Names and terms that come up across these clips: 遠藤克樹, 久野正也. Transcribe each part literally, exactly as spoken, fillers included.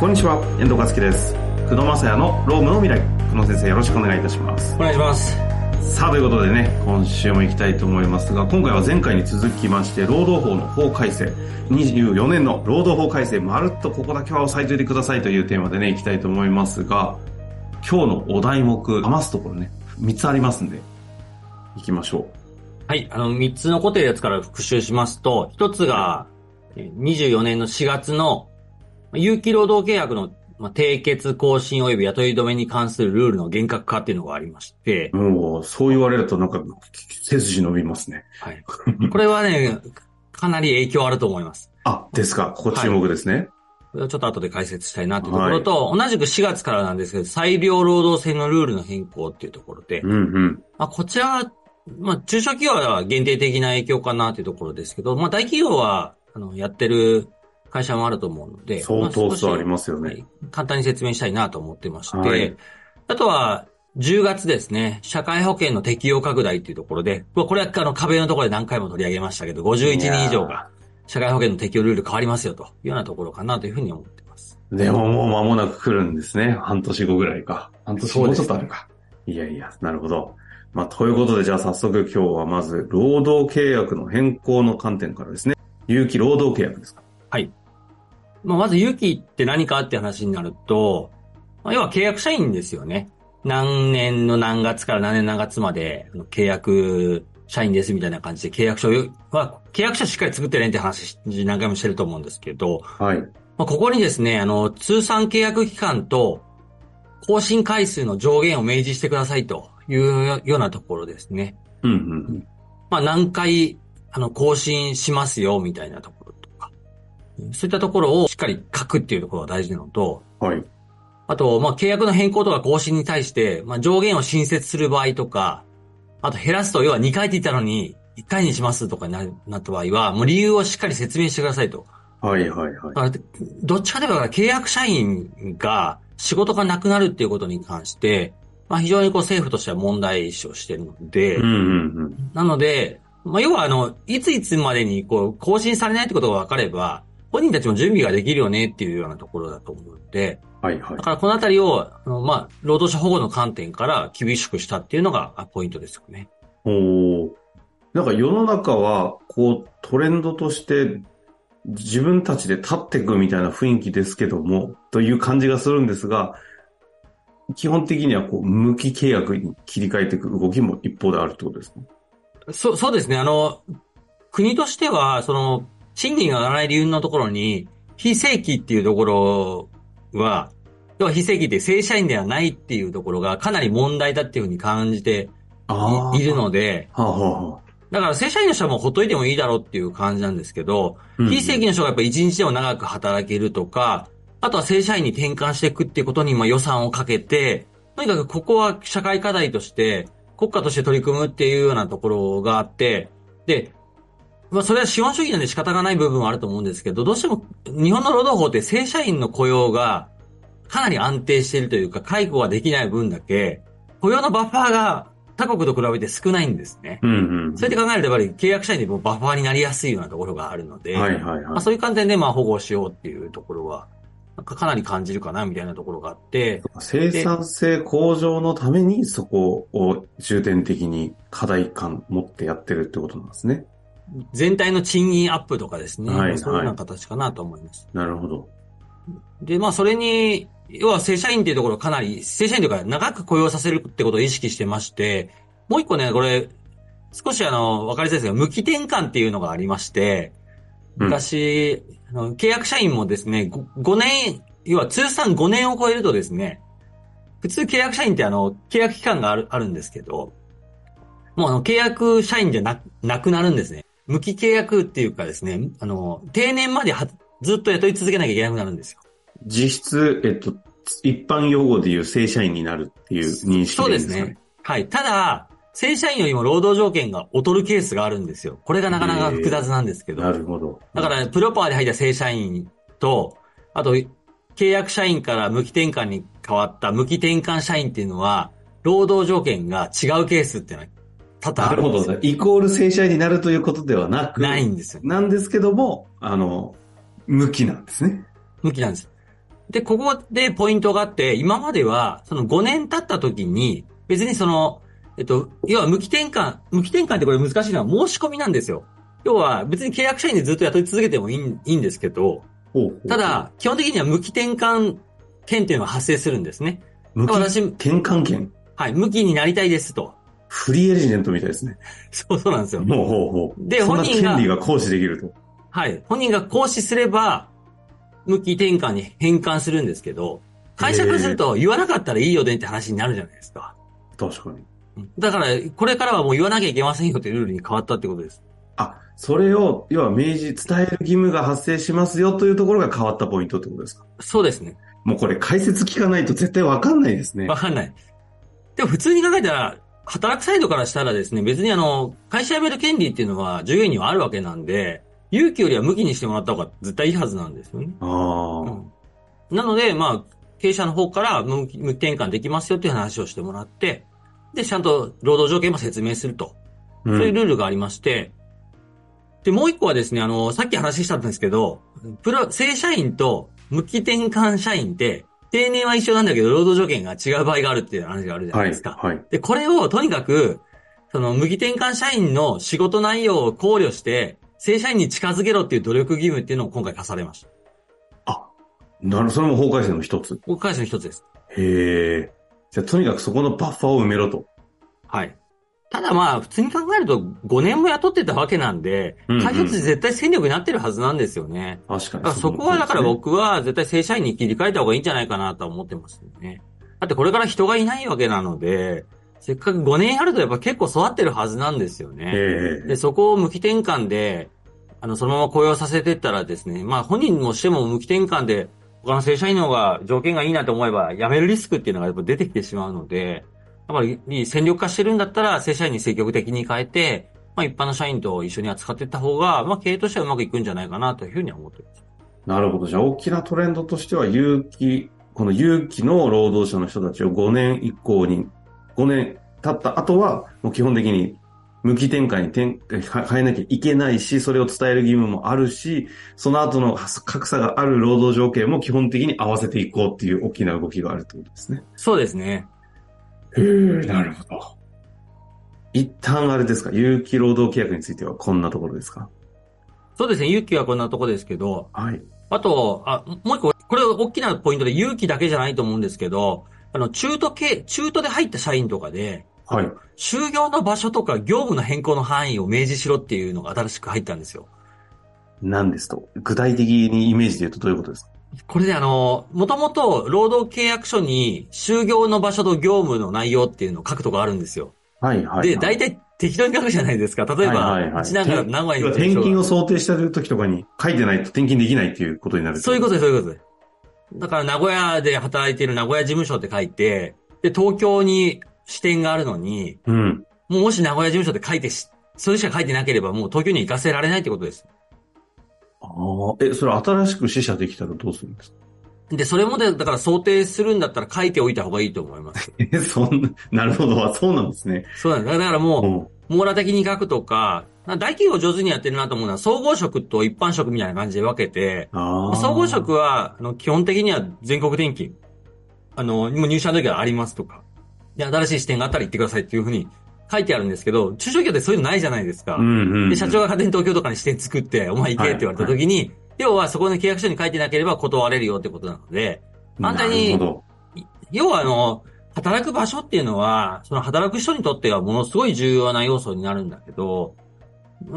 こんにちは、遠藤克樹です。久野正也のロームの未来。久野先生、よろしくお願いいたします。お願いします。さあ、ということでね、今週も行きたいと思いますが、今回は前回に続きまして、労働法の法改正、にじゅうよねんの労働法改正、まるっとここだけは押さえておいてくださいというテーマでね、行きたいと思いますが、今日のお題目、余すところね、みっつありますんで行きましょう。はい、あの、みっつの固定やつから復習しますと、ひとつが、にじゅうよねんのしがつの、有期労働契約の締結更新及び雇い止めに関するルールの厳格化っていうのがありまして。もう、そう言われるとなんか、背筋伸びますね。はい。これはね、かなり影響あると思います。あ、ですか。ここ注目ですね。はい、ちょっと後で解説したいなというところと、はい、同じくしがつからなんですけど、裁量労働制のルールの変更っていうところで、うんうん。まあ、こちらは、まあ、中小企業は限定的な影響かなというところですけど、まあ、大企業は、あの、やってる会社もあると思うので、相当数ありますよね。簡単に説明したいなと思ってまして、はい、あとは、じゅうがつですね、社会保険の適用拡大というところで、これはあの壁のところで何回も取り上げましたけど、ごじゅういちにん以上が社会保険の適用ルール変わりますよというようなところかなというふうに思ってます。でももう間もなく来るんですね。半年後ぐらいか。半年後もうちょっとあるか。いやいや、なるほど。まあ、ということで、じゃあ早速今日はまず、労働契約の変更の観点からですね。有期労働契約ですか。はい。まあ、まず有期って何かって話になると、まあ、要は契約社員ですよね。何年の何月から何年何月まで契約社員ですみたいな感じで契約書は、契約書しっかり作ってねって話何回もしてると思うんですけど、はい。まあ、ここにですね、あの、通算契約期間と更新回数の上限を明示してくださいと。いうようなところですね。うんうん。まあ何回、あの、更新しますよ、みたいなところとか。そういったところをしっかり書くっていうところが大事なのと。はい。あと、まあ契約の変更とか更新に対して、まあ上限を新設する場合とか、あと減らすと、要はにかいって言ったのにいっかいにしますとかに な, なった場合は、もう理由をしっかり説明してくださいと。はいはいはい。どっちかというと、契約社員が仕事がなくなるっていうことに関して、まあ非常にこう政府としては問題視をしているので、うんうんうん、なので、まあ要はあの、いついつまでにこう更新されないってことが分かれば、本人たちも準備ができるよねっていうようなところだと思うので、はいはい。だからこのあたりを、あのまあ、労働者保護の観点から厳しくしたっていうのがポイントですよね。おー。なんか世の中はこうトレンドとして自分たちで立っていくみたいな雰囲気ですけども、という感じがするんですが、基本的にはこう無期契約に切り替えていく動きも一方であるってことですか？そう、そうですね。あの、国としては、その、賃金が上がらない理由のところに、非正規っていうところは、要は非正規って正社員ではないっていうところがかなり問題だっていうふうに感じているので、はあはあ、だから正社員の人はもうほっといてもいいだろうっていう感じなんですけど、うん、非正規の人がやっぱ一日でも長く働けるとか、あとは正社員に転換していくっていうことにまあ予算をかけて、とにかくここは社会課題として、国家として取り組むっていうようなところがあって、で、まあそれは資本主義なんで仕方がない部分はあると思うんですけど、どうしても日本の労働法って正社員の雇用がかなり安定しているというか、解雇ができない分だけ、雇用のバッファーが他国と比べて少ないんですね。うんうんうん、そうやって考えるとやっぱり契約社員でもバッファーになりやすいようなところがあるので、はいはいはい、まあ、そういう観点でまあ保護しようっていうところは、かなり感じるかなみたいなところがあって、生産性向上のためにそこを重点的に課題感持ってやってるってことなんですね。全体の賃金アップとかですね、はいはい、そういうような形かなと思います。なるほど。で、まあそれに要は正社員っていうところかなり正社員というか長く雇用させるってことを意識してまして、もう一個ねこれ少しあのわかりづらいですが無期転換っていうのがありまして。昔、うん、あの契約社員もですね5、5年、要は通算ごねんを超えるとですね、普通契約社員ってあの、契約期間がある、あるんですけど、もうあの、契約社員じゃな、なくなるんですね。無期契約っていうかですね、あの、定年まではずっと雇い続けなきゃいけなくなるんですよ。実質、えっと、一般用語でいう正社員になるっていう認識でいいんですかね。そうですね。はい。ただ、正社員よりも労働条件が劣るケースがあるんですよ。これがなかなか複雑なんですけど。えー、なるほど。だから、プロパーで入った正社員と、あと、契約社員から無期転換に変わった無期転換社員っていうのは、労働条件が違うケースっていうのは多々あるんですよ。なるほど。イコール正社員になるということではなく。ないんですよ。なんですけども、あの、無期なんですね。無期なんです。で、ここでポイントがあって、今までは、そのごねん経った時に、別にその、えっと、要は無期転換、無期転換ってこれ難しいのは申し込みなんですよ。要は別に契約社員でずっと雇い続けてもいい、いいんですけど、おうおう、ただ、基本的には無期転換権っていうのが発生するんですね。無期転換権、はい、無期になりたいですと。フリーエージェントみたいですね。そうそうなんですよ。ほうほうほう。で、本人が。権利が行使できると。はい。本人が行使すれば、無期転換に変換するんですけど、解釈すると言わなかったらいいよねって話になるじゃないですか。確かに。だから、これからはもう言わなきゃいけませんよというルールに変わったってことです。あ、それを、要は明示、伝える義務が発生しますよというところが変わったポイントってことですか？そうですね。もうこれ解説聞かないと絶対わかんないですね。わかんない。でも普通に考えたら、働くサイドからしたらですね、別にあの、会社辞める権利っていうのは従業員にはあるわけなんで、有給よりは無期にしてもらった方が絶対いいはずなんですよね。ああ、うん。なので、まあ、経営者の方から無期転換できますよっていう話をしてもらって、で、ちゃんと労働条件も説明すると。そういうルールがありまして、うん、で、もう一個はですね、あの、さっき話したんですけど、プロ、正社員と無期転換社員って、定年は一緒なんだけど、労働条件が違う場合があるっていう話があるじゃないですか。はいはい、で、これをとにかく、その、無期転換社員の仕事内容を考慮して、正社員に近づけろっていう努力義務っていうのを今回課されました。あ、なるほど。それも法改正の一つ。法改正の一つです。へえ。じゃあ、とにかくそこのバッファーを埋めろと。はい。ただまあ、普通に考えるとごねんも雇ってたわけなんで、会社って絶対戦力になってるはずなんですよね。うんうん、確かに。だからそこはだから僕は絶対正社員に切り替えた方がいいんじゃないかなと思ってますよね。だってこれから人がいないわけなので、せっかくごねんやるとやっぱ結構育ってるはずなんですよね。で、そこを無期転換で、あの、そのまま雇用させてったらですね、まあ本人もしても無期転換で他の正社員の方が条件がいいなと思えば辞めるリスクっていうのがやっぱ出てきてしまうので、やっぱり戦力化してるんだったら正社員に積極的に変えて、まあ一般の社員と一緒に扱っていった方が、まあ経営としてはうまくいくんじゃないかなというふうには思っています。なるほど。じゃあ大きなトレンドとしては有期、この有期の労働者の人たちをごねん以降に、ごねん経った後はもう基本的に無期転換に転変えなきゃいけないし、それを伝える義務もあるし、その後の格差がある労働条件も基本的に合わせていこうっていう大きな動きがあるということですね。そうですね。へー、なるほど。一旦あれですか、有期労働契約についてはこんなところですか？そうですね、有期はこんなところですけど、はい。あと、あ、もう一個、これ大きなポイントで有期だけじゃないと思うんですけど、あの、中途系、中途で入った社員とかで、はい。就業の場所とか業務の変更の範囲を明示しろっていうのが新しく入ったんですよ。何ですと？具体的にイメージで言うとどういうことですか？これであの、もともと労働契約書に就業の場所と業務の内容っていうのを書くとこあるんですよ。はいはい、はい。で、大体適当に書くじゃないですか。例えば、はいはいはい、うちなんか名古屋に行ってる人が。転勤を想定してる時とかに書いてないと転勤できないっていうことになる。そういうことです、そういうことです。だから名古屋で働いている名古屋事務所って書いて、で、東京に支店があるのに、うん。もうもし名古屋事務所って書いてし、それしか書いてなければもう東京に行かせられないってことです。ああ、え、それ新しく支社できたらどうするんですか？で、それもで、だから想定するんだったら書いておいた方がいいと思います。え、そんな、なるほど、そうなんですね。そうなんです。だからもう、網羅的に書くとか、大企業上手にやってるなと思うのは、総合職と一般職みたいな感じで分けて、あ、総合職は、あの、基本的には全国転勤、あの、もう入社の時はありますとか、で、新しい視点があったら行ってくださいっていうふうに、書いてあるんですけど、中小企業ってそういうのないじゃないですか。うんうんうん、で、社長が勝手に東京とかに支店作って、お前行けって言われた時に、はいはい、要はそこの契約書に書いてなければ断れるよってことなので、反対に、要はあの、働く場所っていうのは、その働く人にとってはものすごい重要な要素になるんだけど、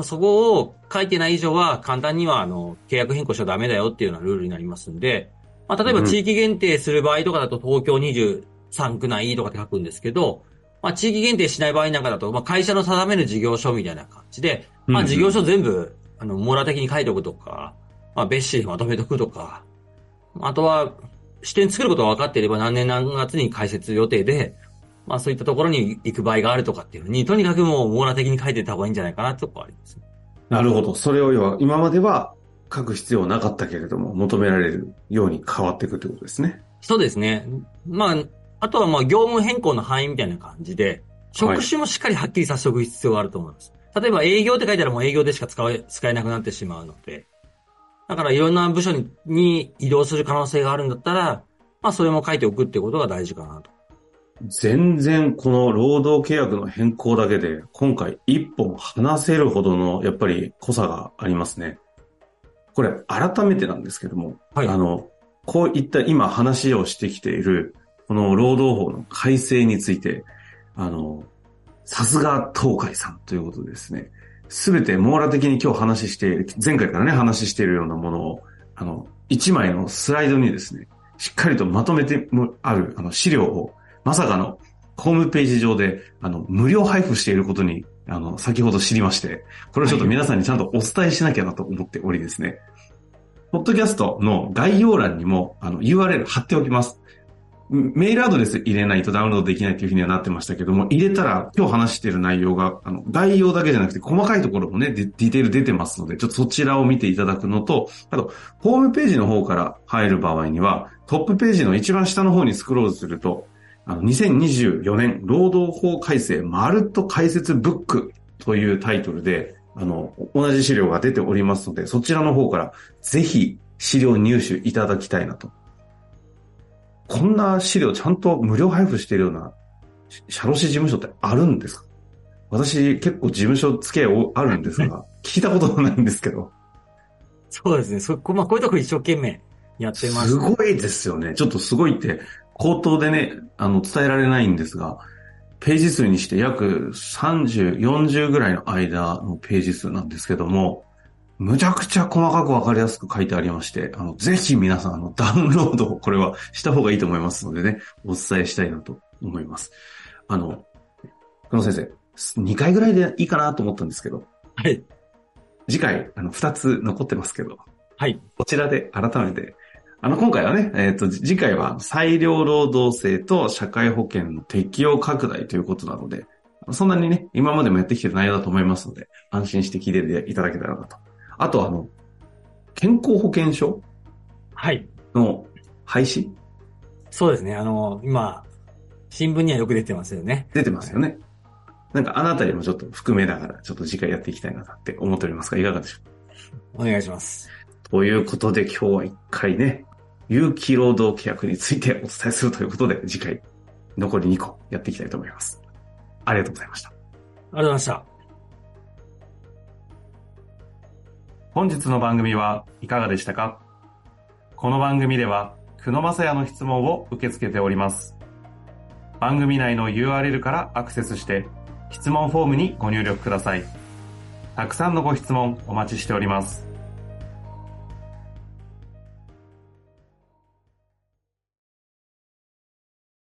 そこを書いてない以上は簡単にはあの、契約変更しちゃダメだよっていうようなルールになりますんで、まあ、例えば地域限定する場合とかだと東京にじゅうさんく内とかって書くんですけど、まあ、地域限定しない場合なんかだと、まあ、会社の定める事業所みたいな感じで、まあ、事業所全部、うんうん、あの、網羅的に書いておくとか、まあ、別紙にまとめておくとか、あとは、支店作ることが分かっていれば何年何月に開設予定で、まあ、そういったところに行く場合があるとかっていうふうに、とにかくもう網羅的に書いていった方がいいんじゃないかなってところあります。なるほど。それを要は、今までは書く必要なかったけれども、求められるように変わっていくということですね。そうですね。まあ、あとはまあ業務変更の範囲みたいな感じで、職種もしっかりはっきりさせておく必要があると思います。はい、例えば営業って書いたらもう営業でしか使え、使えなくなってしまうので、だからいろんな部署 に, に移動する可能性があるんだったら、まあそれも書いておくってことが大事かなと。全然この労働契約の変更だけで今回一本話せるほどのやっぱり濃さがありますね。これ改めてなんですけども、はい、あのこういった今話をしてきているこの労働法の改正について、あのさすが東海さんということですね。すべて網羅的に今日話している、前回からね話しているようなものをあの一枚のスライドにですね、しっかりとまとめてあるあの資料をまさかのホームページ上であの無料配布していることにあの先ほど知りまして、これをちょっと皆さんにちゃんとお伝えしなきゃなと思っておりですね。はい、ポッドキャストの概要欄にもあの ユーアールエル 貼っておきます。メールアドレス入れないとダウンロードできないというふうにはなってましたけども、入れたら今日話している内容があの概要だけじゃなくて細かいところもね、ディテール出てますので、ちょっとそちらを見ていただくのと、あとホームページの方から入る場合にはトップページの一番下の方にスクロールすると、あのにせんにじゅうよねん労働法改正まるっと解説ブックというタイトルであの同じ資料が出ておりますので、そちらの方からぜひ資料入手いただきたいなと。こんな資料ちゃんと無料配布しているような社労士事務所ってあるんですか？私結構事務所付き合いあるんですが聞いたことないんですけど。そうですね。そこ、まあこういうとこ一生懸命やってます。すごいですよね。ちょっとすごいって口頭でね、あの、伝えられないんですが、ページ数にして約さんじゅう、よんじゅうぐらいの間のページ数なんですけども、むちゃくちゃ細かくわかりやすく書いてありまして、あの、ぜひ皆さん、あの、ダウンロードをこれはした方がいいと思いますのでね、お伝えしたいなと思います。あの、久野先生、にかいぐらいでいいかなと思ったんですけど、はい。次回、あの、ふたつ残ってますけど、はい。こちらで改めて、あの、今回はね、えっと、次回は裁量労働制と社会保険の適用拡大ということなので、そんなにね、今までもやってきてる内容だと思いますので、安心して聞いていただけたらなと。あと、あの、健康保険証の廃止、はい、そうですね。あの、今、新聞にはよく出てますよね。出てますよね。なんか、あのあたりもちょっと含めながら、ちょっと次回やっていきたいなって思っておりますが、いかがでしょうか？お願いします。ということで、今日は一回ね、有期労働契約についてお伝えするということで、次回残りにこやっていきたいと思います。ありがとうございました。ありがとうございました。本日の番組はいかがでしたか？この番組では久野正也の質問を受け付けております。番組内の ユーアールエル からアクセスして質問フォームにご入力ください。たくさんのご質問お待ちしております。